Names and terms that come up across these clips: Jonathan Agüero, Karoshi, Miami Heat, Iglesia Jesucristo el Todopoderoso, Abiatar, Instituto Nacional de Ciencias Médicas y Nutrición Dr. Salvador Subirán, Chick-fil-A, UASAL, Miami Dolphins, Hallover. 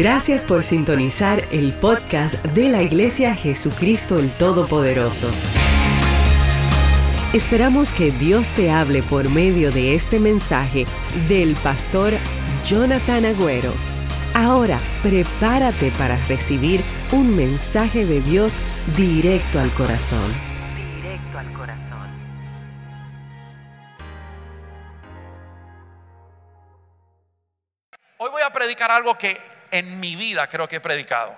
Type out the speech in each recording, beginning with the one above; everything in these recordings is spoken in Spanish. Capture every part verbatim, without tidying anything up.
Gracias por sintonizar el podcast de la Iglesia Jesucristo el Todopoderoso. Esperamos que Dios te hable por medio de este mensaje del pastor Jonathan Agüero. Ahora, prepárate para recibir un mensaje de Dios directo al corazón. Directo al corazón. Hoy voy a predicar algo que en mi vida creo que he predicado,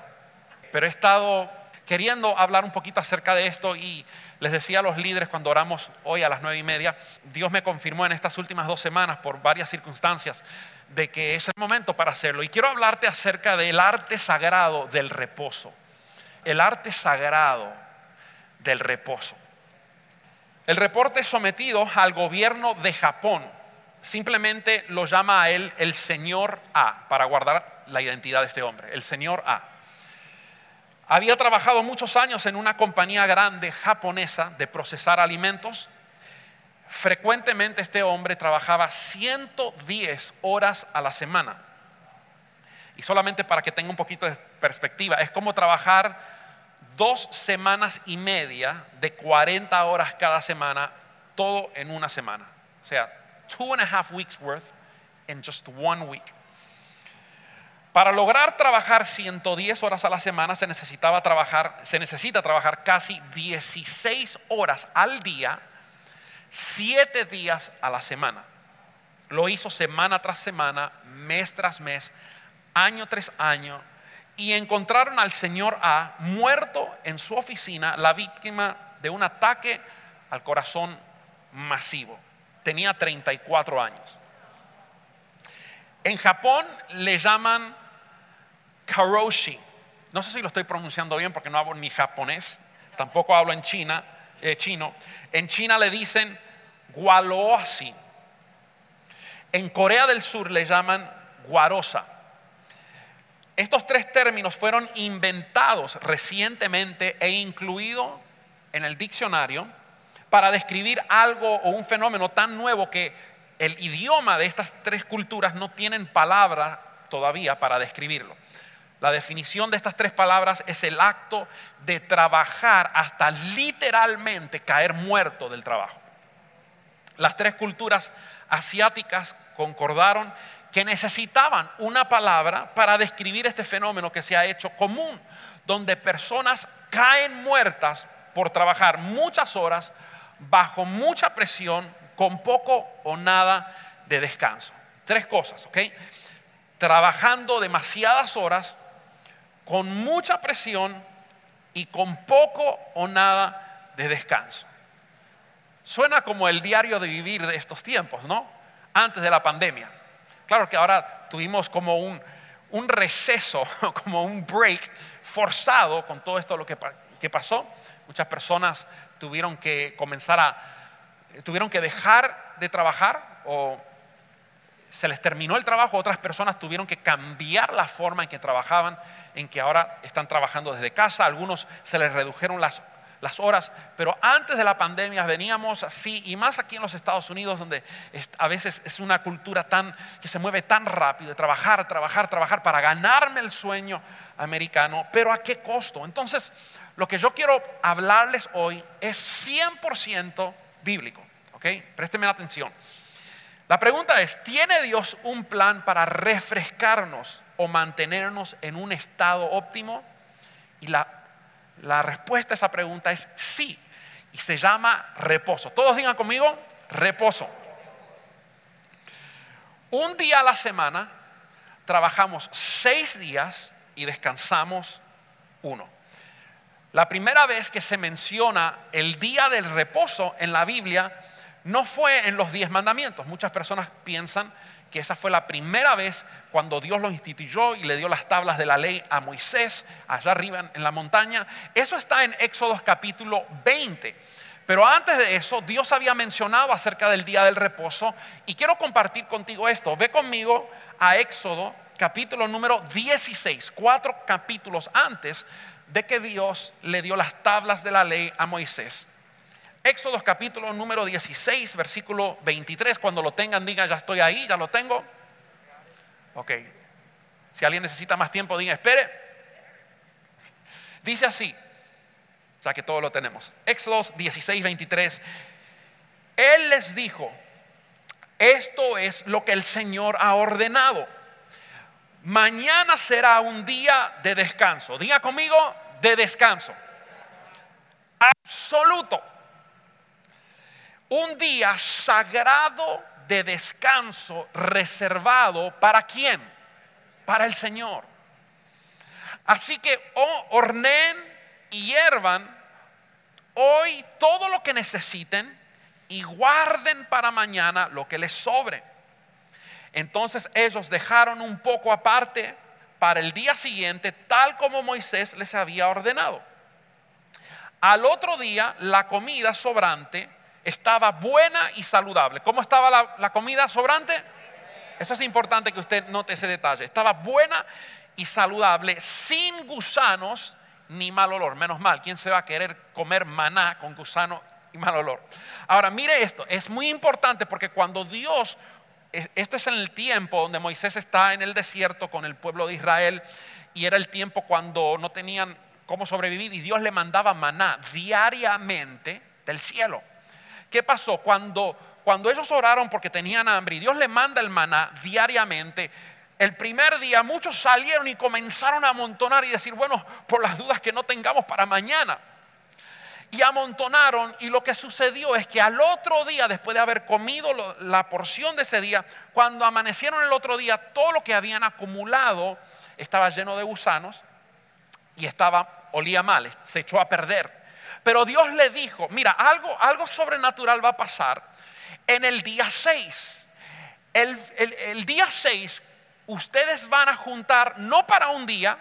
pero he estado queriendo hablar un poquito acerca de esto, y les decía a los líderes cuando oramos hoy a las nueve y media, Dios me confirmó en estas últimas dos semanas por varias circunstancias de que es el momento para hacerlo. Y quiero hablarte acerca del arte sagrado del reposo. El arte sagrado del reposo. El reporte sometido al gobierno de Japón simplemente lo llama a él el señor A, para guardar la identidad de este hombre, el señor A. Había trabajado muchos años en una compañía grande japonesa de procesar alimentos. Frecuentemente este hombre trabajaba ciento diez horas a la semana. Y solamente para que tenga un poquito de perspectiva, es como trabajar dos semanas y media de cuarenta horas cada semana, todo en una semana. O sea, two and a half weeks worth in just one week. Para lograr trabajar ciento diez horas a la semana se necesitaba trabajar, se necesita trabajar casi dieciséis horas al día, Siete días a la semana. Lo hizo semana tras semana, mes tras mes, año tras año, y encontraron al señor A muerto en su oficina, la víctima de un ataque al corazón masivo. Tenía treinta y cuatro años. En Japón le llaman Karoshi. No sé si lo estoy pronunciando bien porque no hablo ni japonés, tampoco hablo en China. Eh, chino. En China le dicen gualoasi. En Corea del Sur le llaman guarosa. Estos tres términos fueron inventados recientemente e incluidos en el diccionario para describir algo o un fenómeno tan nuevo que el idioma de estas tres culturas no tienen palabras todavía para describirlo. La definición de estas tres palabras es el acto de trabajar hasta literalmente caer muerto del trabajo. Las tres culturas asiáticas concordaron que necesitaban una palabra para describir este fenómeno que se ha hecho común, donde personas caen muertas por trabajar muchas horas, bajo mucha presión, con poco o nada de descanso. Tres cosas, ¿ok? Trabajando demasiadas horas, con mucha presión y con poco o nada de descanso. Suena como el diario de vivir de estos tiempos, ¿no? Antes de la pandemia. Claro que ahora tuvimos como un, un receso, como un break forzado con todo esto lo que, que pasó. Muchas personas tuvieron que comenzar a, tuvieron que dejar de trabajar o se les terminó el trabajo. Otras personas tuvieron que cambiar la forma en que trabajaban, en que ahora están trabajando desde casa. Algunos se les redujeron las, las horas, pero antes de la pandemia veníamos así, y más aquí en los Estados Unidos, donde es, a veces es una cultura tan que se mueve tan rápido, de trabajar, trabajar, trabajar para ganarme el sueño americano, pero ¿a qué costo? Entonces, lo que yo quiero hablarles hoy es cien por ciento bíblico, ¿ok? Préstenme la atención. La pregunta es, ¿tiene Dios un plan para refrescarnos o mantenernos en un estado óptimo? Y la, la respuesta a esa pregunta es sí, y se llama reposo. Todos digan conmigo, reposo. Un día a la semana trabajamos seis días y descansamos uno. La primera vez que se menciona el día del reposo en la Biblia no fue en los diez mandamientos. Muchas personas piensan que esa fue la primera vez cuando Dios lo instituyó y le dio las tablas de la ley a Moisés allá arriba en la montaña. Eso está en Éxodo capítulo veinte. Pero antes de eso, Dios había mencionado acerca del día del reposo, y quiero compartir contigo esto. Ve conmigo a Éxodo capítulo número dieciséis, cuatro capítulos antes de que Dios le dio las tablas de la ley a Moisés. Éxodo capítulo número dieciséis, versículo veintitrés. Cuando lo tengan, digan, ya estoy ahí, ya lo tengo. Ok, Si alguien necesita más tiempo, diga, espere. Dice así, o sea que todo lo tenemos. Éxodo dieciséis, veintitrés. Él les dijo: esto es lo que el Señor ha ordenado. Mañana será un día de descanso. Diga conmigo, de descanso absoluto. Un día sagrado de descanso reservado para quién? Para el Señor. Así que oh, horneen y hiervan hoy todo lo que necesiten y guarden para mañana lo que les sobre. Entonces ellos dejaron un poco aparte para el día siguiente, tal como Moisés les había ordenado. Al otro día la comida sobrante estaba buena y saludable. ¿Cómo estaba la, la comida sobrante? Eso es importante que usted note ese detalle. Estaba buena y saludable, sin gusanos ni mal olor. Menos mal, ¿quién se va a querer comer maná con gusano y mal olor? Ahora mire esto, es muy importante porque cuando Dios, este es en el tiempo donde Moisés está en el desierto con el pueblo de Israel, y era el tiempo cuando no tenían cómo sobrevivir, y Dios le mandaba maná diariamente del cielo. ¿Qué pasó? Cuando, cuando ellos oraron porque tenían hambre y Dios le manda el maná diariamente, el primer día muchos salieron y comenzaron a amontonar y decir, bueno, por las dudas que no tengamos para mañana. Y amontonaron, y lo que sucedió es que al otro día, después de haber comido la porción de ese día, cuando amanecieron el otro día, todo lo que habían acumulado estaba lleno de gusanos y estaba, olía mal, se echó a perder. Pero Dios le dijo, mira, algo, algo sobrenatural va a pasar en el día seis. El, el, el día seis ustedes van a juntar, no para un día,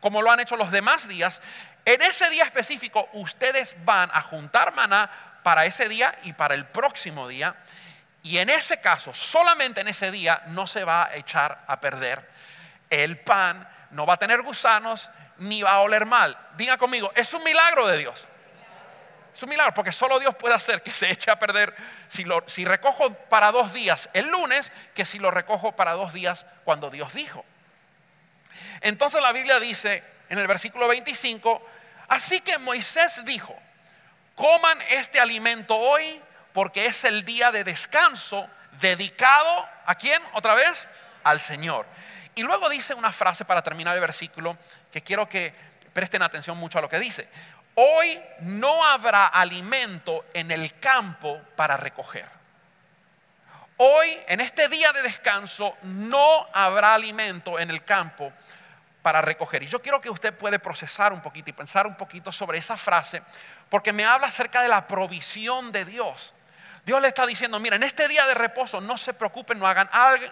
como lo han hecho los demás días. En ese día específico ustedes van a juntar maná para ese día y para el próximo día. Y en ese caso, solamente en ese día, no se va a echar a perder el pan, no va a tener gusanos, ni va a oler mal. Diga conmigo, es un milagro de Dios. Es un milagro porque solo Dios puede hacer que se eche a perder. Si, lo, si recojo para dos días el lunes, que si lo recojo para dos días cuando Dios dijo. Entonces la Biblia dice en el versículo veinticinco: así que Moisés dijo, coman este alimento hoy porque es el día de descanso dedicado ¿a quién? Otra vez, al Señor. Y luego dice una frase para terminar el versículo que quiero que presten atención mucho a lo que dice: hoy no habrá alimento en el campo para recoger. Hoy, en este día de descanso, no habrá alimento en el campo para recoger. Y yo quiero que usted puede procesar un poquito y pensar un poquito sobre esa frase, porque me habla acerca de la provisión de Dios. Dios le está diciendo, mira, en este día de reposo no se preocupen, no hagan,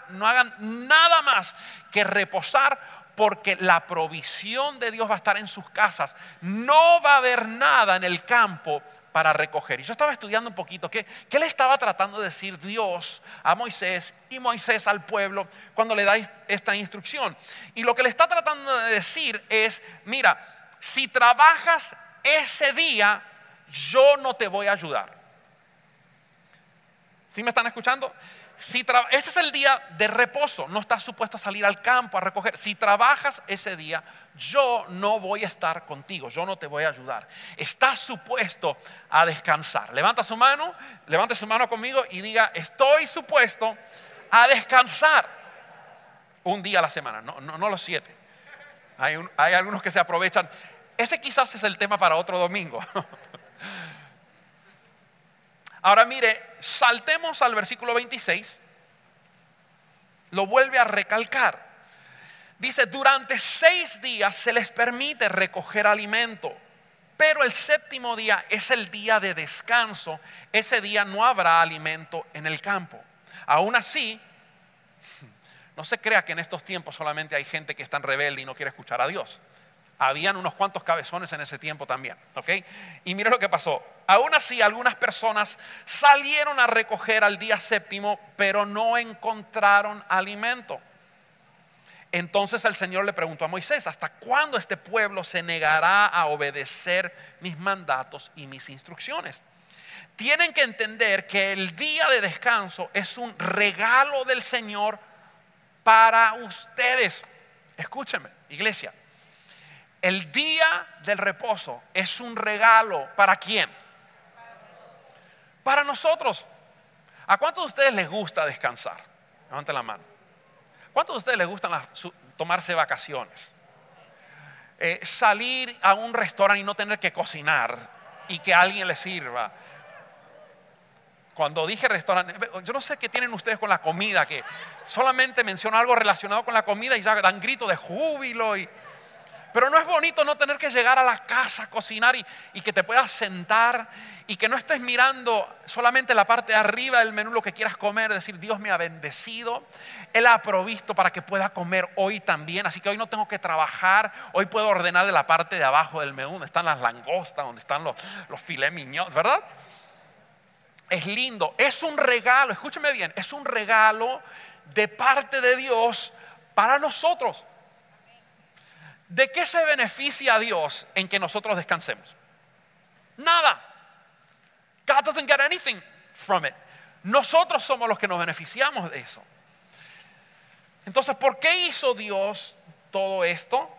no hagan nada más que reposar, porque la provisión de Dios va a estar en sus casas. No va a haber nada en el campo para recoger. Y yo estaba estudiando un poquito qué, qué le estaba tratando de decir Dios a Moisés y Moisés al pueblo cuando le da esta instrucción. Y lo que le está tratando de decir es, mira, si trabajas ese día, yo no te voy a ayudar. ¿Sí me están escuchando? Si tra- ese es el día de reposo, no estás supuesto a salir al campo a recoger. Si trabajas ese día, yo no voy a estar contigo, yo no te voy a ayudar. Estás supuesto a descansar. Levanta su mano, levante su mano conmigo y diga, estoy supuesto a descansar un día a la semana, no, no, no los siete. Hay, un, hay algunos que se aprovechan. Ese quizás es el tema para otro domingo. Ahora mire, saltemos al versículo veintiséis. Lo vuelve a recalcar. Dice, durante seis días se les permite recoger alimento, pero el séptimo día es el día de descanso. Ese día no habrá alimento en el campo. Aún así, no se crea que en estos tiempos solamente hay gente que está en rebelde y no quiere escuchar a Dios. Habían unos cuantos cabezones en ese tiempo también, ¿ok? Y mira lo que pasó. Aún así, algunas personas salieron a recoger al día séptimo, pero no encontraron alimento. Entonces el Señor le preguntó a Moisés: ¿hasta cuándo este pueblo se negará a obedecer mis mandatos y mis instrucciones? Tienen que entender que el día de descanso es un regalo del Señor para ustedes. Escúcheme, iglesia. El día del reposo es un regalo. ¿Para quién? Para nosotros. ¿A cuántos de ustedes les gusta descansar? Levanten la mano. ¿Cuántos de ustedes les gustan las, su, tomarse vacaciones? Eh, salir a un restaurante y no tener que cocinar y que alguien les sirva. Cuando dije restaurante, yo no sé qué tienen ustedes con la comida, que solamente menciono algo relacionado con la comida y ya dan gritos de júbilo. Y, pero no es bonito no tener que llegar a la casa a cocinar y, y que te puedas sentar y que no estés mirando solamente la parte de arriba del menú, lo que quieras comer, decir: Dios me ha bendecido, Él ha provisto para que pueda comer hoy también, así que hoy no tengo que trabajar, hoy puedo ordenar de la parte de abajo del menú, donde están las langostas, donde están los, los filés miñones, ¿verdad? Es lindo, es un regalo, escúcheme bien, es un regalo de parte de Dios para nosotros. ¿De qué se beneficia a Dios en que nosotros descansemos? Nada. God doesn't get anything from it. Nosotros somos los que nos beneficiamos de eso. Entonces, ¿por qué hizo Dios todo esto?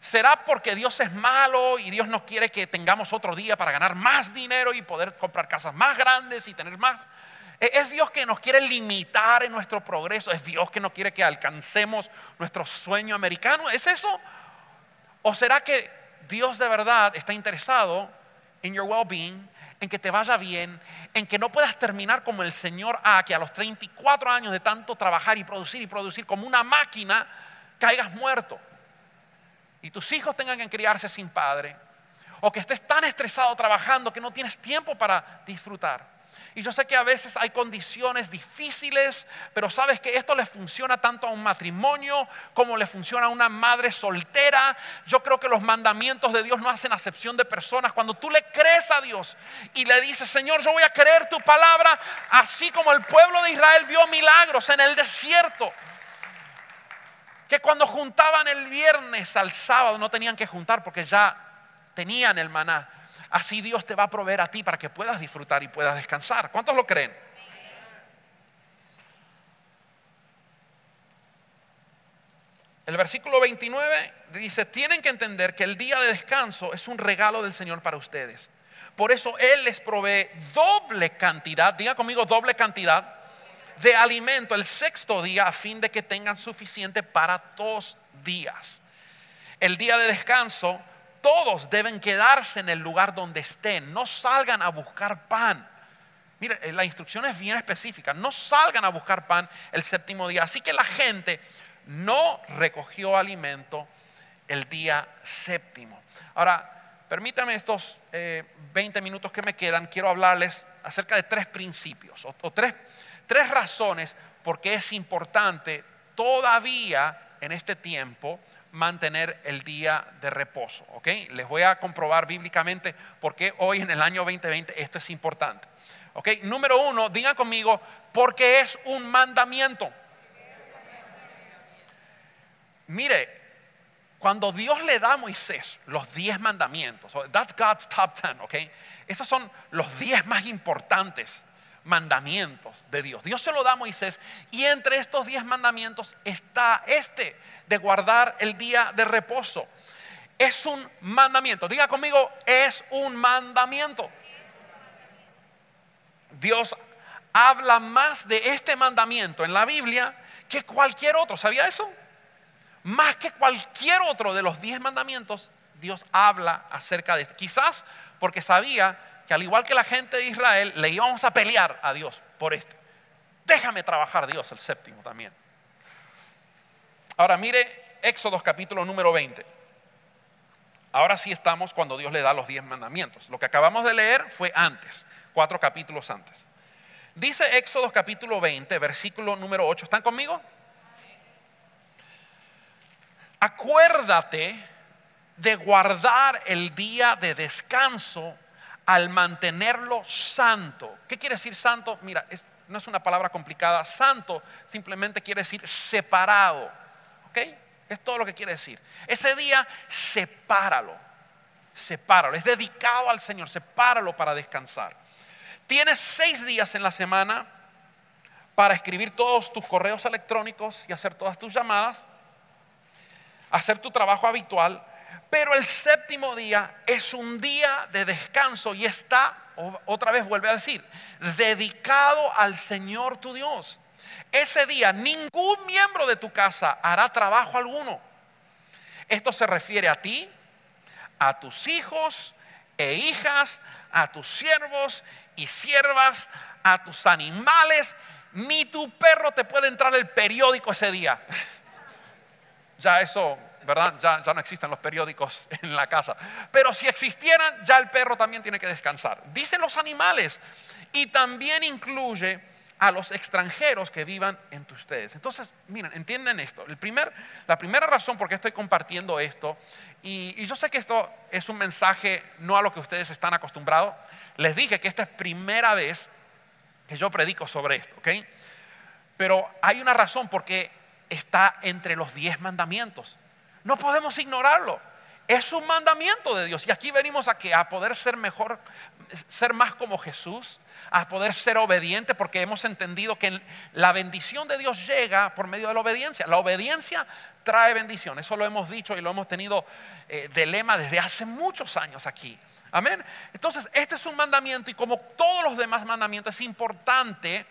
¿Será porque Dios es malo y Dios no quiere que tengamos otro día para ganar más dinero y poder comprar casas más grandes y tener más? ¿Es Dios que nos quiere limitar en nuestro progreso? ¿Es Dios que no quiere que alcancemos nuestro sueño americano? ¿Es eso? ¿O será que Dios de verdad está interesado en your well-being, en que te vaya bien, en que no puedas terminar como el señor A, que a los treinta y cuatro años de tanto trabajar y producir y producir como una máquina, caigas muerto? Y tus hijos tengan que criarse sin padre. O que estés tan estresado trabajando que no tienes tiempo para disfrutar. Y yo sé que a veces hay condiciones difíciles, pero sabes que esto le funciona tanto a un matrimonio como le funciona a una madre soltera. Yo creo que los mandamientos de Dios no hacen acepción de personas. Cuando tú le crees a Dios y le dices: Señor, yo voy a creer tu palabra, así como el pueblo de Israel vio milagros en el desierto, que cuando juntaban el viernes al sábado no tenían que juntar porque ya tenían el maná. Así Dios te va a proveer a ti para que puedas disfrutar y puedas descansar. ¿Cuántos lo creen? El versículo veintinueve dice: tienen que entender que el día de descanso es un regalo del Señor para ustedes. Por eso Él les provee doble cantidad, diga conmigo doble cantidad, de alimento el sexto día, a fin de que tengan suficiente para dos días. El día de descanso, todos deben quedarse en el lugar donde estén. No salgan a buscar pan. Mire, la instrucción es bien específica. No salgan a buscar pan el séptimo día. Así que la gente no recogió alimento el día séptimo. Ahora, permítame estos eh, veinte minutos que me quedan. Quiero hablarles acerca de tres principios o, o tres Tres razones por qué es importante todavía en este tiempo mantener el día de reposo. ¿Ok? Les voy a comprobar bíblicamente por qué hoy en el año veinte veinte esto es importante. ¿Ok? Número uno, digan conmigo, porque es un mandamiento. Mire, cuando Dios le da a Moisés los diez mandamientos, so that's God's top ten, ¿ok? Esos son los diez más importantes mandamientos de Dios. Dios se lo da a Moisés, y entre estos diez mandamientos está este de guardar el día de reposo. Es un mandamiento. Diga conmigo, es un mandamiento. Dios habla más de este mandamiento en la Biblia que cualquier otro. ¿Sabía eso? Más que cualquier otro de los diez mandamientos, Dios habla acerca de este. Quizás porque sabía que al igual que la gente de Israel le íbamos a pelear a Dios por este. Déjame trabajar, Dios, el séptimo también. Ahora mire Éxodo capítulo número veinte. Ahora sí estamos cuando Dios le da los diez mandamientos. Lo que acabamos de leer fue antes, cuatro capítulos antes. Dice Éxodo capítulo veinte, versículo número ocho. ¿Están conmigo? Acuérdate de guardar el día de descanso al mantenerlo santo. ¿Qué quiere decir santo? Mira, es, no es una palabra complicada. Santo simplemente quiere decir separado. ¿Ok? Es todo lo que quiere decir. Ese día sepáralo. Sepáralo. Es dedicado al Señor. Sepáralo para descansar. Tienes seis días en la semana para escribir todos tus correos electrónicos y hacer todas tus llamadas. hacer tu trabajo habitual. Pero el séptimo día es un día de descanso y está, otra vez vuelve a decir, dedicado al Señor tu Dios. Ese día ningún miembro de tu casa hará trabajo alguno. Esto se refiere a ti, a tus hijos e hijas, a tus siervos y siervas, a tus animales. Ni tu perro te puede entrar el periódico ese día. Ya eso, ¿verdad? Ya, ya no existen los periódicos en la casa. Pero si existieran, ya el perro también tiene que descansar. Dicen los animales. Y también incluye a los extranjeros que vivan entre ustedes. Entonces, miren, entienden esto. El primer, la primera razón por qué estoy compartiendo esto, y, y yo sé que esto es un mensaje no a lo que ustedes están acostumbrados. Les dije que esta es primera vez que yo predico sobre esto, ¿ok? Pero hay una razón por qué está entre los diez mandamientos. No podemos ignorarlo. Es un mandamiento de Dios. Y aquí venimos a que a poder ser mejor, ser más como Jesús, a poder ser obediente, porque hemos entendido que la bendición de Dios llega por medio de la obediencia. La obediencia trae bendición. Eso lo hemos dicho y lo hemos tenido eh, de lema desde hace muchos años aquí. Amén. Entonces, este es un mandamiento, y como todos los demás mandamientos es importante,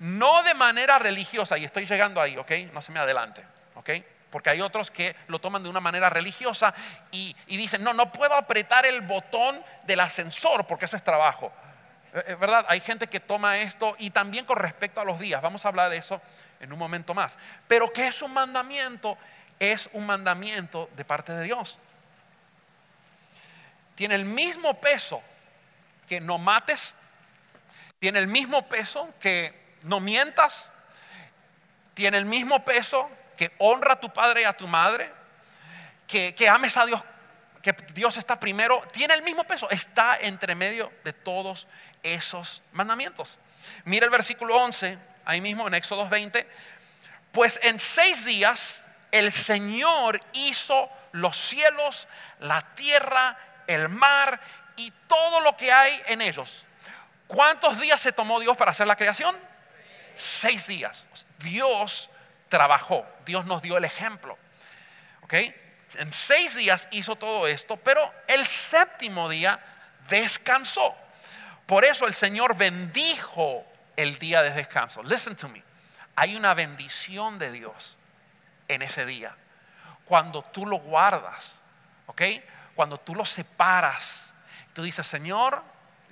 no de manera religiosa. Y estoy llegando ahí, ok, no se me adelante, ok, porque hay otros que lo toman de una manera religiosa y, y dicen, no, no puedo apretar el botón del ascensor porque eso es trabajo. Es verdad, hay gente que toma esto. Y también con respecto a los días, vamos a hablar de eso en un momento más. Pero ¿qué es un mandamiento? Es un mandamiento de parte de Dios. Tiene el mismo peso que no mates, tiene el mismo peso que no mientas, tiene el mismo peso que honra a tu padre y a tu madre, que, que ames a Dios, que Dios está primero. Tiene el mismo peso, está entre medio de todos esos mandamientos. Mira el versículo once, ahí mismo en Éxodo veinte. Pues en seis días el Señor hizo los cielos, la tierra, el mar y todo lo que hay en ellos. ¿Cuántos días se tomó Dios para hacer la creación? Seis días. Dios trabajó, Dios nos dio el ejemplo, ¿ok? En seis días hizo todo esto, pero el séptimo día descansó. Por eso el Señor bendijo el día de descanso. Listen to me. Hay una bendición de Dios en ese día cuando tú lo guardas, ¿ok? Cuando tú lo separas, tú dices, Señor,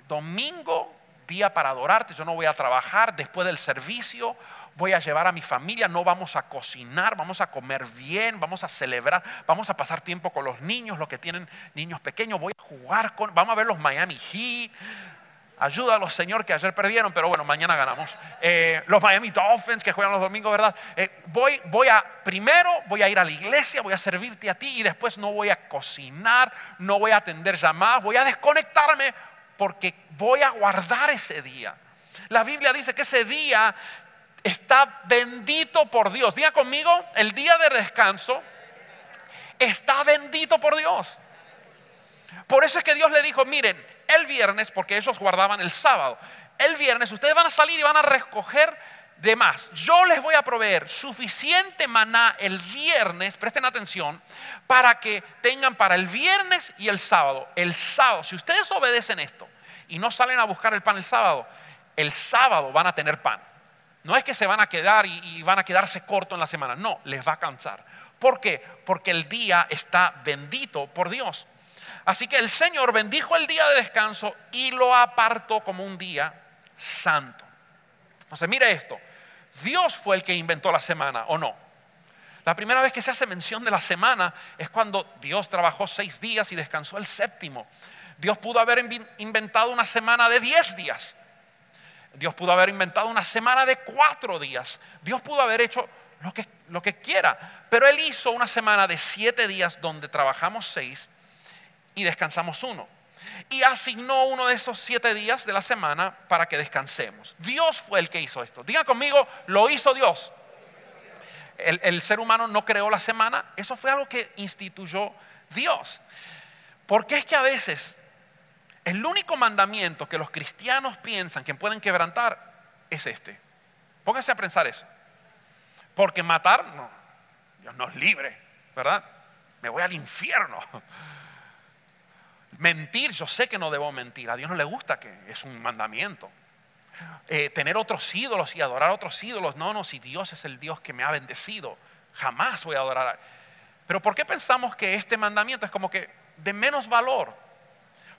domingo, día para adorarte, yo no voy a trabajar. Después del servicio voy a llevar a mi familia, no vamos a cocinar, vamos a comer bien, vamos a celebrar, vamos a pasar tiempo con los niños, los que tienen niños pequeños, voy a jugar con, vamos a ver los Miami Heat. Ayúdalos, Señor, que ayer perdieron, pero bueno, mañana ganamos. Eh, los Miami Dolphins que juegan los domingos, ¿verdad? Eh, voy, voy a, primero voy a ir a la iglesia, voy a servirte a ti, y después no voy a cocinar, no voy a atender llamadas, voy a desconectarme porque voy a guardar ese día. La Biblia dice que ese día está bendito por Dios. Diga conmigo, el día de descanso está bendito por Dios. Por eso es que Dios le dijo, miren, el viernes, porque ellos guardaban el sábado, el viernes ustedes van a salir y van a recoger de más. Yo les voy a proveer suficiente maná el viernes, presten atención, para que tengan para el viernes y el sábado. El sábado, si ustedes obedecen esto y no salen a buscar el pan el sábado, el sábado van a tener pan. No es que se van a quedar y, y van a quedarse corto en la semana, no, les va a cansar. ¿Por qué? Porque el día está bendito por Dios. Así que el Señor bendijo el día de descanso y lo apartó como un día santo. Entonces, mire esto. Dios fue el que inventó la semana, ¿o no? La primera vez que se hace mención de la semana es cuando Dios trabajó seis días y descansó el séptimo. Dios pudo haber inventado una semana de diez días. Dios pudo haber inventado una semana de cuatro días. Dios pudo haber hecho lo que, lo que quiera. Pero Él hizo una semana de siete días donde trabajamos seis y descansamos uno, y asignó uno de esos siete días de la semana para que descansemos. Dios fue el que hizo esto. Diga conmigo, lo hizo Dios. El, el ser humano no creó la semana, eso fue algo que instituyó Dios. Porque es que a veces el único mandamiento que los cristianos piensan que pueden quebrantar es este. Pónganse a pensar eso. Porque matar, no, Dios nos libre, ¿verdad? me voy al infierno. Mentir, yo sé que no debo mentir. A Dios no le gusta, que es un mandamiento. Eh, tener otros ídolos y adorar a otros ídolos. No, no, si Dios es el Dios que me ha bendecido, jamás voy a adorar a... Pero ¿por qué pensamos que este mandamiento es como que de menos valor?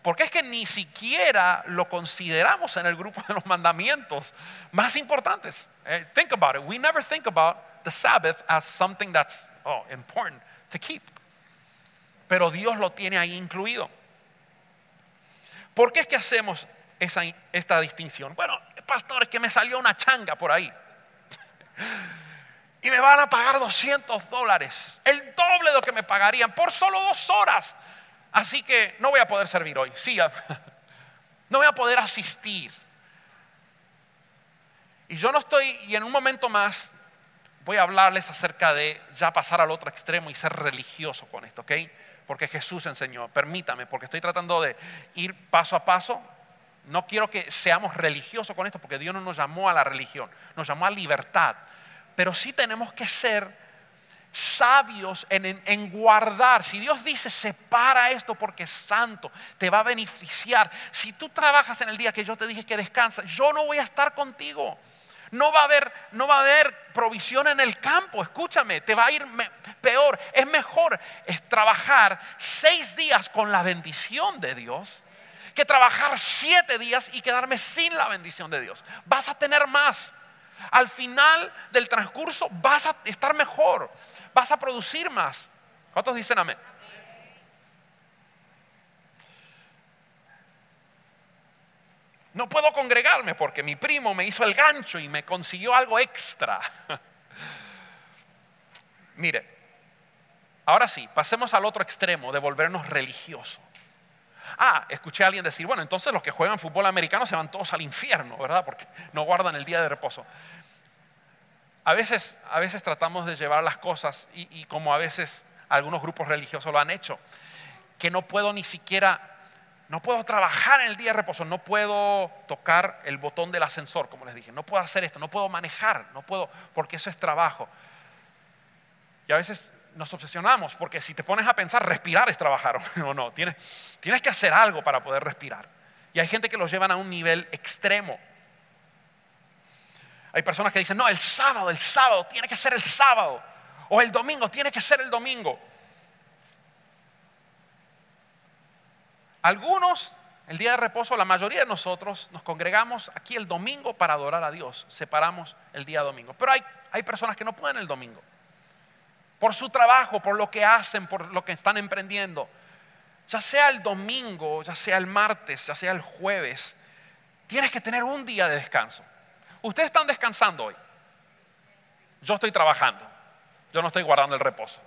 Porque es que ni siquiera lo consideramos en el grupo de los mandamientos más importantes. Eh, think about it. We never think about the Sabbath as something that's oh, important to keep. Pero Dios lo tiene ahí incluido. ¿Por qué es que hacemos esa, esta distinción? Bueno, pastor, es que me salió una changa por ahí y me van a pagar doscientos dólares, el doble de lo que me pagarían por solo dos horas. Así que no voy a poder servir hoy. Sí, no voy a poder asistir. Y yo no estoy, y en un momento más voy a hablarles acerca de ya pasar al otro extremo y ser religioso con esto, ¿ok? Porque Jesús enseñó, permítame, porque estoy tratando de ir paso a paso. No quiero que seamos religiosos con esto, porque Dios no nos llamó a la religión, nos llamó a libertad. Pero sí tenemos que ser sabios en, en, en guardar. Si Dios dice separa esto porque es santo, te va a beneficiar. Si tú trabajas en el día que yo te dije que descansa, yo no voy a estar contigo. No va a haber, no va a haber provisión en el campo. Escúchame, te va a ir me, peor. Es mejor es trabajar seis días con la bendición de Dios que trabajar siete días y quedarme sin la bendición de Dios. Vas a tener más. Al final del transcurso vas a estar mejor. Vas a producir más. ¿Cuántos dicen amén? No puedo congregarme porque mi primo me hizo el gancho y me consiguió algo extra. Mire, ahora sí, pasemos al otro extremo de volvernos religiosos. Ah, escuché a alguien decir, bueno, entonces los que juegan fútbol americano se van todos al infierno, ¿verdad? Porque no guardan el día de reposo. A veces, a veces tratamos de llevar las cosas y, y como a veces algunos grupos religiosos lo han hecho, que no puedo ni siquiera... No puedo trabajar en el día de reposo, no puedo tocar el botón del ascensor, como les dije. No puedo hacer esto, no puedo manejar, no puedo, porque eso es trabajo. Y a veces nos obsesionamos, porque si te pones a pensar, respirar es trabajar, o no. Tienes, tienes que hacer algo para poder respirar. Y hay gente que lo llevan a un nivel extremo. Hay personas que dicen, no, el sábado, el sábado, tiene que ser el sábado. O el domingo, tiene que ser el domingo. Algunos, el día de reposo, la mayoría de nosotros nos congregamos aquí el domingo para adorar a Dios. Separamos el día domingo. Pero hay, hay personas que no pueden el domingo. Por su trabajo, por lo que hacen, por lo que están emprendiendo. Ya sea el domingo, ya sea el martes, ya sea el jueves. Tienes que tener un día de descanso. Ustedes están descansando hoy. Yo estoy trabajando. Yo no estoy guardando el reposo.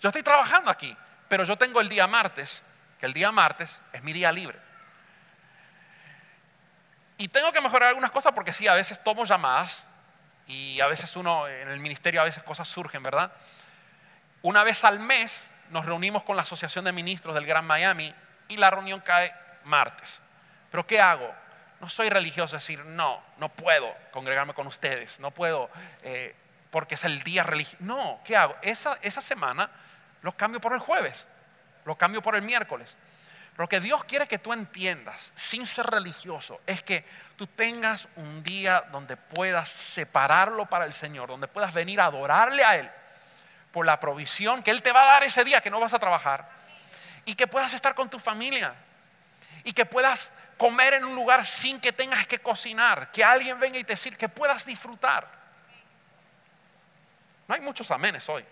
Yo estoy trabajando aquí, pero yo tengo el día martes. Que el día martes es mi día libre. Y tengo que mejorar algunas cosas porque sí, a veces tomo llamadas y a veces uno, en el ministerio a veces cosas surgen, ¿verdad? Una vez al mes nos reunimos con la Asociación de Ministros del Gran Miami y la reunión cae martes. ¿Pero qué hago? No soy religioso, es decir, no, no puedo congregarme con ustedes, no puedo eh, porque es el día religioso. No, ¿qué hago? Esa, esa semana los cambio por el jueves. Lo cambio por el miércoles. Lo que Dios quiere que tú entiendas, sin ser religioso, es que tú tengas un día donde puedas separarlo para el Señor, donde puedas venir a adorarle a Él por la provisión que Él te va a dar ese día que no vas a trabajar, y que puedas estar con tu familia y que puedas comer en un lugar sin que tengas que cocinar, que alguien venga y te sirva, que puedas disfrutar. No hay muchos amenes hoy.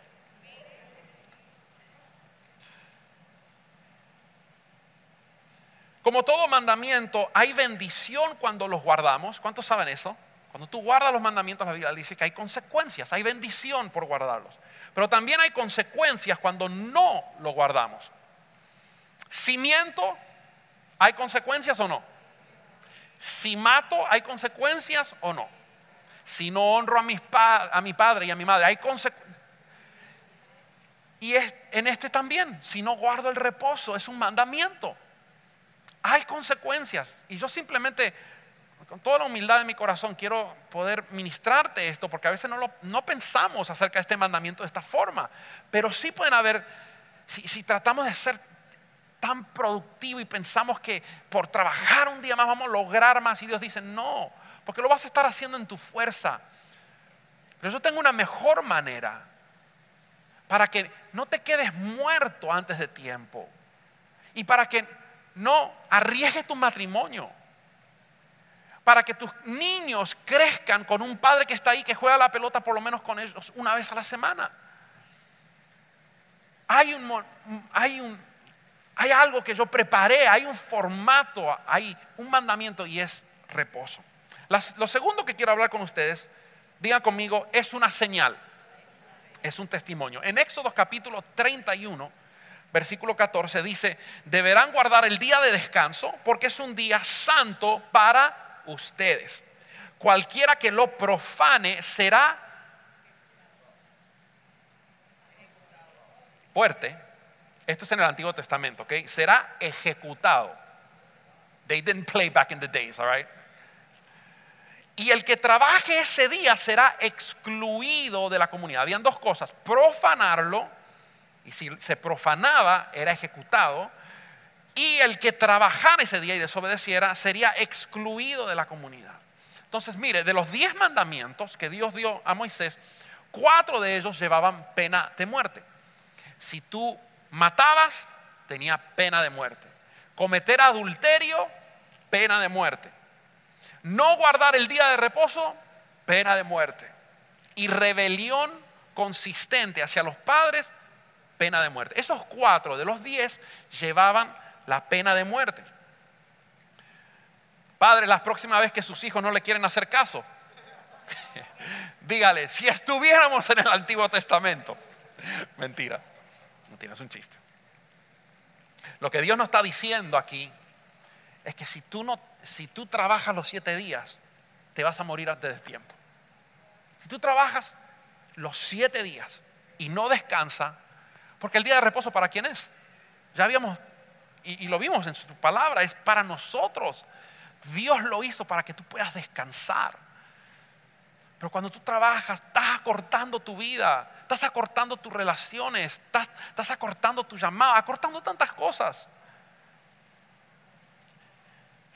Como todo mandamiento, hay bendición cuando los guardamos. ¿Cuántos saben eso? Cuando tú guardas los mandamientos, la Biblia dice que hay consecuencias, hay bendición por guardarlos. Pero también hay consecuencias cuando no lo guardamos. Si miento, ¿hay consecuencias o no? Si mato, ¿hay consecuencias o no? Si no honro a, mis pa- a mi padre y a mi madre, ¿hay consecuencias? Y es, en este también, si no guardo el reposo, es un mandamiento. Hay consecuencias. Y yo simplemente con toda la humildad de mi corazón quiero poder ministrarte esto, porque a veces no, lo, no pensamos acerca de este mandamiento de esta forma. Pero sí pueden haber, si, si tratamos de ser tan productivos y pensamos que por trabajar un día más vamos a lograr más, y Dios dice no, porque lo vas a estar haciendo en tu fuerza. Pero yo tengo una mejor manera para que no te quedes muerto antes de tiempo y para que no arriesgues tu matrimonio, para que tus niños crezcan con un padre que está ahí, que juega la pelota por lo menos con ellos una vez a la semana. Hay un, hay un, hay algo que yo preparé, hay un formato, hay un mandamiento, y es reposo. Las, lo segundo que quiero hablar con ustedes, digan conmigo, es una señal, es un testimonio. En Éxodo capítulo treinta y uno, versículo catorce dice: deberán guardar el día de descanso porque es un día santo para ustedes. Cualquiera que lo profane será fuerte. Esto es en el Antiguo Testamento, ¿ok? Será ejecutado. They didn't play back in the days, all right? Y el que trabaje ese día será excluido de la comunidad. Habían dos cosas: profanarlo, y si se profanaba era ejecutado. Y el que trabajara ese día y desobedeciera sería excluido de la comunidad. Entonces, mire, de los diez mandamientos que Dios dio a Moisés, cuatro de ellos llevaban pena de muerte. Si tú matabas, tenía pena de muerte. Cometer adulterio, pena de muerte. No guardar el día de reposo, pena de muerte. Y rebelión consistente hacia los padres, pena de muerte. Esos cuatro de los diez llevaban la pena de muerte. Padre, la próxima vez que sus hijos no le quieren hacer caso, dígale: si estuviéramos en el Antiguo Testamento. Mentira, mentira, es un chiste. Lo que Dios nos está diciendo aquí es que si tú, no, si tú trabajas los siete días, te vas a morir antes de tiempo. Si tú trabajas los siete días y no descansa, porque el día de reposo, ¿para quién es? Ya habíamos Y, y lo vimos en su palabra, es para nosotros. Dios lo hizo para que tú puedas descansar. Pero cuando tú trabajas, estás acortando tu vida, estás acortando tus relaciones, estás, estás acortando tu llamada, acortando tantas cosas.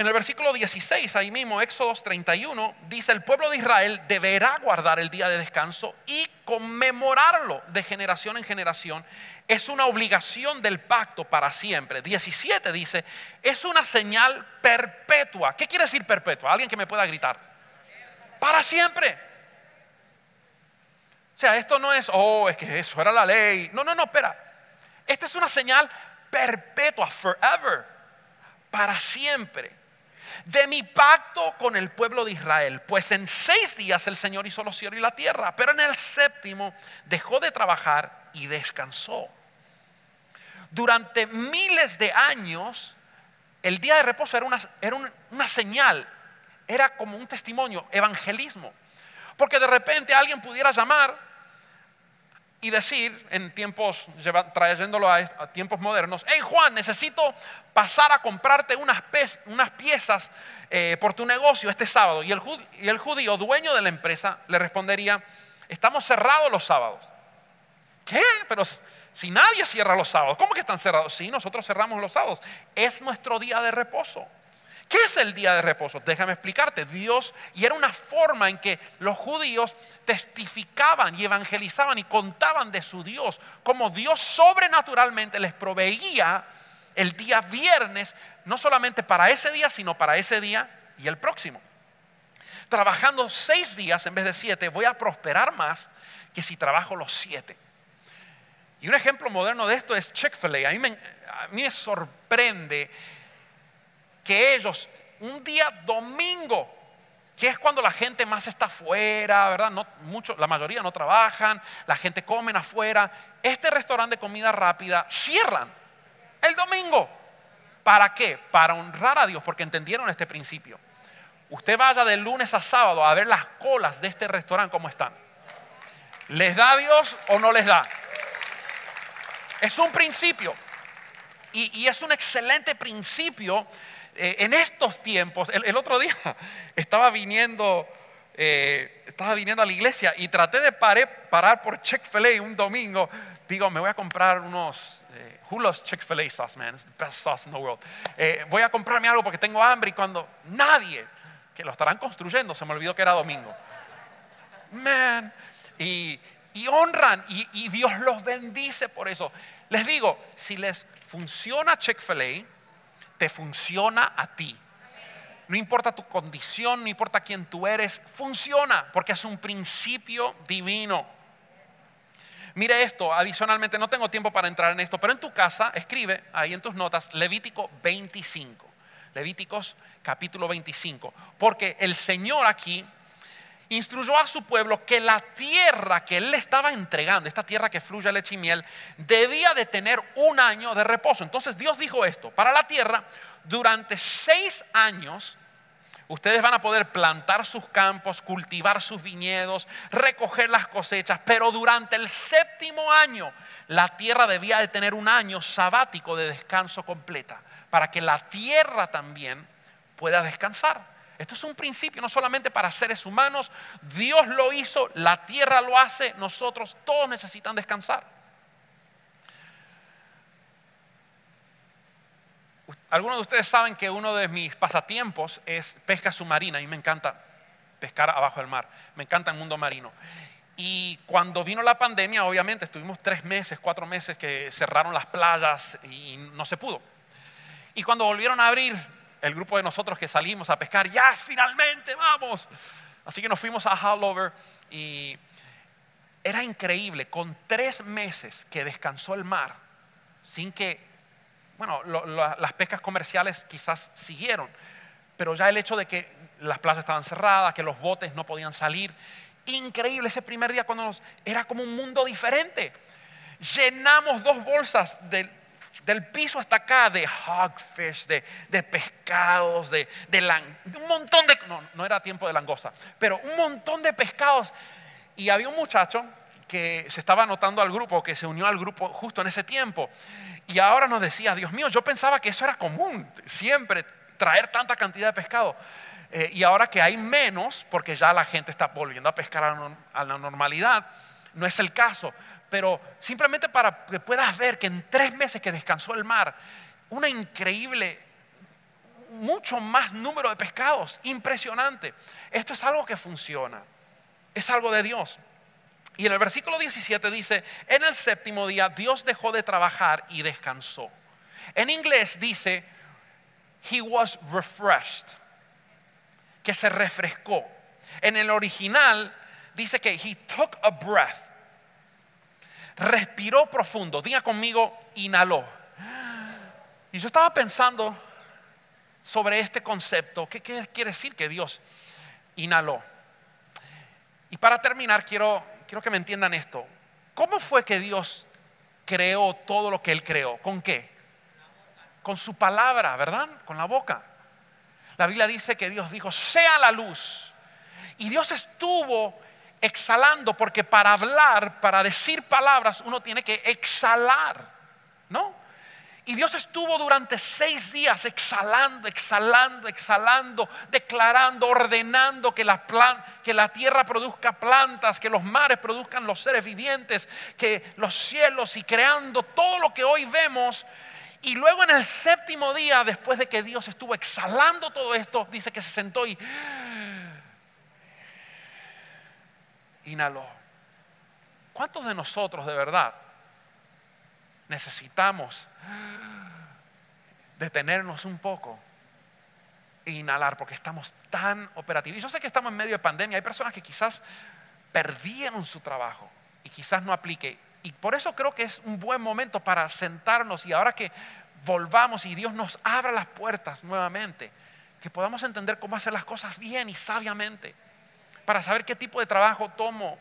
En el versículo dieciséis, ahí mismo, Éxodo treinta y uno, dice: el pueblo de Israel deberá guardar el día de descanso y conmemorarlo de generación en generación. Es una obligación del pacto para siempre. diecisiete dice: es una señal perpetua. ¿Qué quiere decir perpetua? Alguien que me pueda gritar. Para siempre. O sea, esto no es, oh, es que eso era la ley. No, no, no, espera. Esta es una señal perpetua, forever, para siempre, de mi pacto con el pueblo de Israel. Pues en seis días el Señor hizo los cielos y la tierra, pero en el séptimo dejó de trabajar y descansó. Durante miles de años el día de reposo era una, era un, una señal, era como un testimonio, evangelismo. Porque de repente alguien pudiera llamar y decir, en tiempos, trayéndolo a, a tiempos modernos: hey Juan, necesito pasar a comprarte unas, pez, unas piezas eh, por tu negocio este sábado. Y el, y el judío, dueño de la empresa, le respondería: estamos cerrados los sábados. ¿Qué? Pero si nadie cierra los sábados, ¿cómo que están cerrados? Sí, nosotros cerramos los sábados, es nuestro día de reposo. ¿Qué es el día de reposo? Déjame explicarte. Dios, y era una forma en que los judíos testificaban y evangelizaban y contaban de su Dios, como Dios sobrenaturalmente les proveía el día viernes, no solamente para ese día, sino para ese día y el próximo. Trabajando seis días en vez de siete, voy a prosperar más que si trabajo los siete. Y un ejemplo moderno de esto es Chick-fil-A. A mí me, a mí me sorprende que ellos, un día domingo, que es cuando la gente más está afuera, ¿verdad? No, mucho, la mayoría no trabajan, la gente come afuera. Este restaurante de comida rápida cierran el domingo. ¿Para qué? Para honrar a Dios, porque entendieron este principio. Usted vaya de lunes a sábado a ver las colas de este restaurante, ¿cómo están? ¿Les da Dios o no les da? Es un principio, y, y es un excelente principio eh, en estos tiempos, el, el otro día estaba viniendo, eh, estaba viniendo a la iglesia y traté de parar, parar por Chick-fil-A un domingo. Digo, me voy a comprar unos, eh, who loves Chick-fil-A sauce, man? It's the best sauce in the world. Eh, voy a comprarme algo porque tengo hambre, y cuando nadie, que lo estarán construyendo, se me olvidó que era domingo. Man, y, y honran y, y Dios los bendice por eso. Les digo, si les funciona Chick-fil-A, te funciona a ti. No importa tu condición, no importa quién tú eres, funciona porque es un principio divino. Mire esto, adicionalmente, no tengo tiempo para entrar en esto, pero en tu casa escribe ahí en tus notas Levítico veinticinco. Levíticos capítulo veinticinco. Porque el Señor aquí instruyó a su pueblo que la tierra que Él le estaba entregando, esta tierra que fluye leche y miel, debía de tener un año de reposo. Entonces Dios dijo esto: para la tierra, durante seis años ustedes van a poder plantar sus campos, cultivar sus viñedos, recoger las cosechas, pero durante el séptimo año la tierra debía de tener un año sabático de descanso completa, para que la tierra también pueda descansar. Esto es un principio no solamente para seres humanos. Dios lo hizo, la tierra lo hace, nosotros todos necesitan descansar. Algunos de ustedes saben que uno de mis pasatiempos es pesca submarina. A mí me encanta pescar abajo del mar. Me encanta el mundo marino. Y cuando vino la pandemia, obviamente estuvimos tres meses, cuatro meses que cerraron las playas y no se pudo. Y cuando volvieron a abrir, el grupo de nosotros que salimos a pescar, ¡ya, finalmente, vamos! Así que nos fuimos a Hallover y era increíble. Con tres meses que descansó el mar, sin que... Bueno, lo, lo, las pescas comerciales quizás siguieron, pero ya el hecho de que las playas estaban cerradas, que los botes no podían salir, increíble. Ese primer día cuando nos, era como un mundo diferente. Llenamos dos bolsas del, del piso hasta acá de hogfish, de, de pescados, de, de lang, un montón de, no, no era tiempo de langosta, pero un montón de pescados. Y había un muchacho que se estaba anotando al grupo, que se unió al grupo justo en ese tiempo, y ahora nos decía: Dios mío, yo pensaba que eso era común, siempre traer tanta cantidad de pescado, eh, y ahora que hay menos, porque ya la gente está volviendo a pescar a, no, a la normalidad, no es el caso. Pero simplemente para que puedas ver que en tres meses que descansó el mar, una increíble, mucho más número de pescados, impresionante. Esto es algo que funciona, es algo de Dios. Y en el versículo diecisiete dice: en el séptimo día Dios dejó de trabajar y descansó. En inglés dice he was refreshed, que se refrescó. En el original dice que he took a breath, respiró profundo. Diga conmigo, inhaló. Y yo estaba pensando sobre este concepto. ¿Qué, qué quiere decir que Dios inhaló? Y para terminar quiero... Quiero que me entiendan esto. ¿Cómo fue que Dios creó todo lo que Él creó? ¿Con qué? Con su palabra, ¿verdad? Con la boca. La Biblia dice que Dios dijo: sea la luz. Y Dios estuvo exhalando, porque para hablar, para decir palabras, uno tiene que exhalar, ¿no? Y Dios estuvo durante seis días exhalando, exhalando, exhalando, declarando, ordenando que la, plan, que la tierra produzca plantas, que los mares produzcan los seres vivientes, que los cielos, y creando todo lo que hoy vemos. Y luego en el séptimo día, después de que Dios estuvo exhalando todo esto, dice que se sentó y inhaló. ¿Cuántos de nosotros de verdad necesitamos detenernos un poco e inhalar, porque estamos tan operativos? Y yo sé que estamos en medio de pandemia. Hay personas que quizás perdieron su trabajo y quizás no aplique. Y por eso creo que es un buen momento para sentarnos, y ahora que volvamos y Dios nos abra las puertas nuevamente, que podamos entender cómo hacer las cosas bien y sabiamente, para saber qué tipo de trabajo tomo,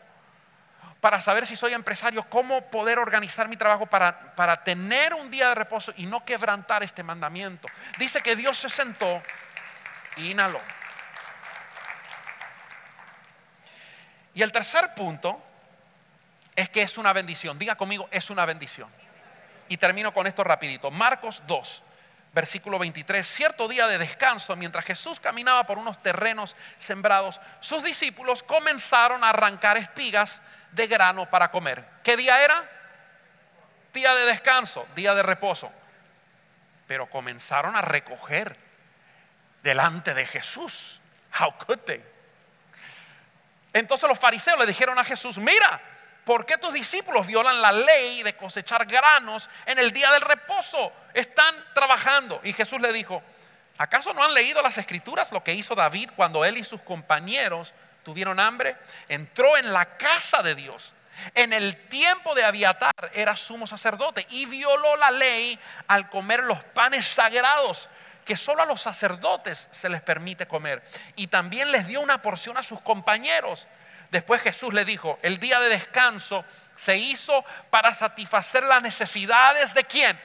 para saber si soy empresario, cómo poder organizar mi trabajo para, para tener un día de reposo y no quebrantar este mandamiento. Dice que Dios se sentó y inhaló. Y el tercer punto es que es una bendición. Diga conmigo, es una bendición. Y termino con esto rapidito. Marcos dos, Versículo veintitrés, cierto día de descanso, mientras Jesús caminaba por unos terrenos sembrados, sus discípulos comenzaron a arrancar espigas de grano para comer. ¿Qué día era? Día de descanso, día de reposo. Pero comenzaron a recoger delante de Jesús. How could they? Entonces los fariseos le dijeron a Jesús: mira, ¿por qué tus discípulos violan la ley de cosechar granos en el día del reposo? Están trabajando. Y Jesús le dijo: ¿acaso no han leído las escrituras, lo que hizo David cuando él y sus compañeros tuvieron hambre? Entró en la casa de Dios. En el tiempo de Abiatar era sumo sacerdote y violó la ley al comer los panes sagrados, que solo a los sacerdotes se les permite comer. Y también les dio una porción a sus compañeros. Después Jesús le dijo: el día de descanso se hizo para satisfacer las necesidades de ¿quién?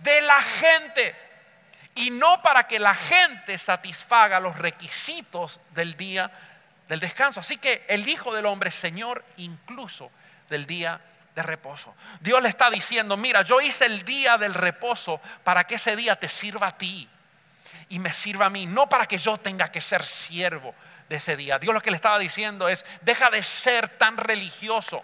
De la gente, y no para que la gente satisfaga los requisitos del día del descanso. Así que el Hijo del Hombre es Señor incluso del día de reposo. Dios le está diciendo: mira, yo hice el día del reposo para que ese día te sirva a ti y me sirva a mí, no para que yo tenga que ser siervo de ese día. Dios lo que le estaba diciendo es: deja de ser tan religioso.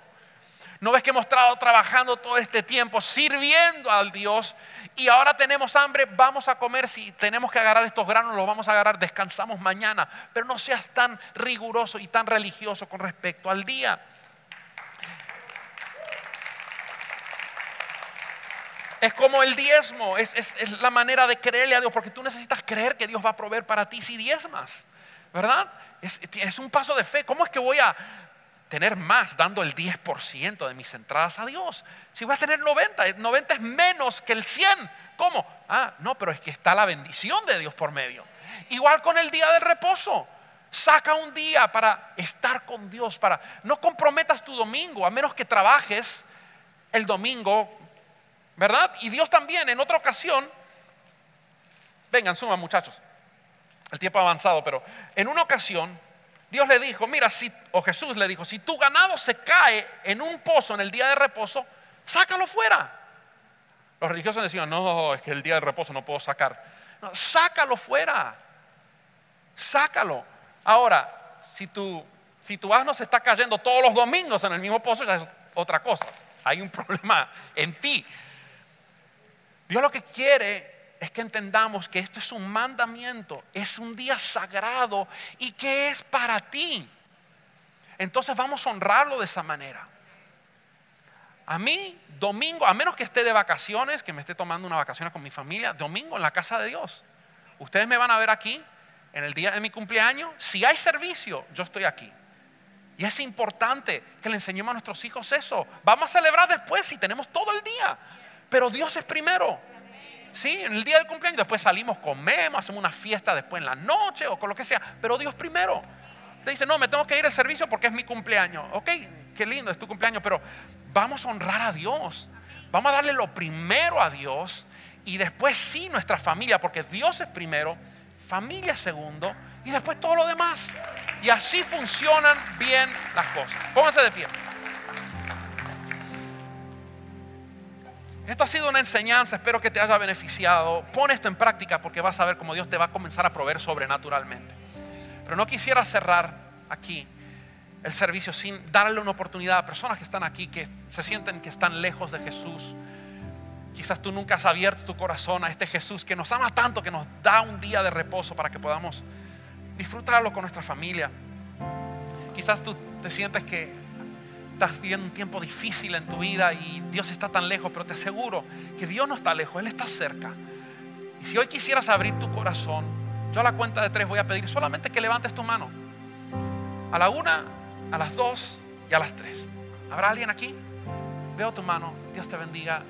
¿No ves que hemos estado trabajando todo este tiempo sirviendo al Dios y ahora tenemos hambre? Vamos a comer. Si tenemos que agarrar estos granos, los vamos a agarrar. Descansamos mañana. Pero no seas tan riguroso y tan religioso con respecto al día. Es como el diezmo, es, es, es la manera de creerle a Dios, porque tú necesitas creer que Dios va a proveer para ti si diezmas, ¿verdad? Es, es un paso de fe. ¿Cómo es que voy a tener más dando el diez por ciento de mis entradas a Dios? Si voy a tener noventa, noventa es menos que el cien. ¿Cómo? Ah, no, pero es que está la bendición de Dios por medio. Igual con el día del reposo. Saca un día para estar con Dios, para no comprometas tu domingo, a menos que trabajes el domingo, ¿verdad? Y Dios también en otra ocasión. Vengan, suman, muchachos. El tiempo avanzado, pero en una ocasión Dios le dijo: mira, si, o Jesús le dijo: si tu ganado se cae en un pozo en el día de reposo, sácalo fuera. Los religiosos decían: no, es que el día de reposo no puedo sacar. No, sácalo fuera. Sácalo. Ahora, si tu, si tu asno se está cayendo todos los domingos en el mismo pozo, ya es otra cosa. Hay un problema en ti. Dios lo que quiere es que entendamos que esto es un mandamiento, es un día sagrado y que es para ti. Entonces vamos a honrarlo de esa manera. A mí, domingo, a menos que esté de vacaciones, que me esté tomando una vacación con mi familia, domingo en la casa de Dios. Ustedes me van a ver aquí en el día de mi cumpleaños. Si hay servicio, yo estoy aquí. Y es importante que le enseñemos a nuestros hijos eso. Vamos a celebrar después si tenemos todo el día, pero Dios es primero. Sí, en el día del cumpleaños después salimos, comemos, hacemos una fiesta después en la noche o con lo que sea, pero Dios primero. Te dice: no, me tengo que ir al servicio porque es mi cumpleaños. Ok, qué lindo, es tu cumpleaños, pero vamos a honrar a Dios. Vamos a darle lo primero a Dios y después sí nuestra familia, porque Dios es primero, familia segundo y después todo lo demás. Y así funcionan bien las cosas. Pónganse de pie. Esto ha sido una enseñanza, espero que te haya beneficiado. Pon esto en práctica porque vas a ver cómo Dios te va a comenzar a proveer sobrenaturalmente. Pero no quisiera cerrar aquí el servicio sin darle una oportunidad a personas que están aquí, que se sienten que están lejos de Jesús. Quizás tú nunca has abierto tu corazón a este Jesús que nos ama tanto, que nos da un día de reposo para que podamos disfrutarlo con nuestra familia. Quizás tú te sientes que estás viviendo un tiempo difícil en tu vida y Dios está tan lejos, pero te aseguro que Dios no está lejos, Él está cerca. Y si hoy quisieras abrir tu corazón, yo a la cuenta de tres voy a pedir solamente que levantes tu mano. A la una, a las dos y a las tres. ¿Habrá alguien aquí? Veo tu mano, Dios te bendiga.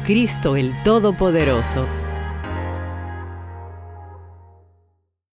Cristo el Todopoderoso.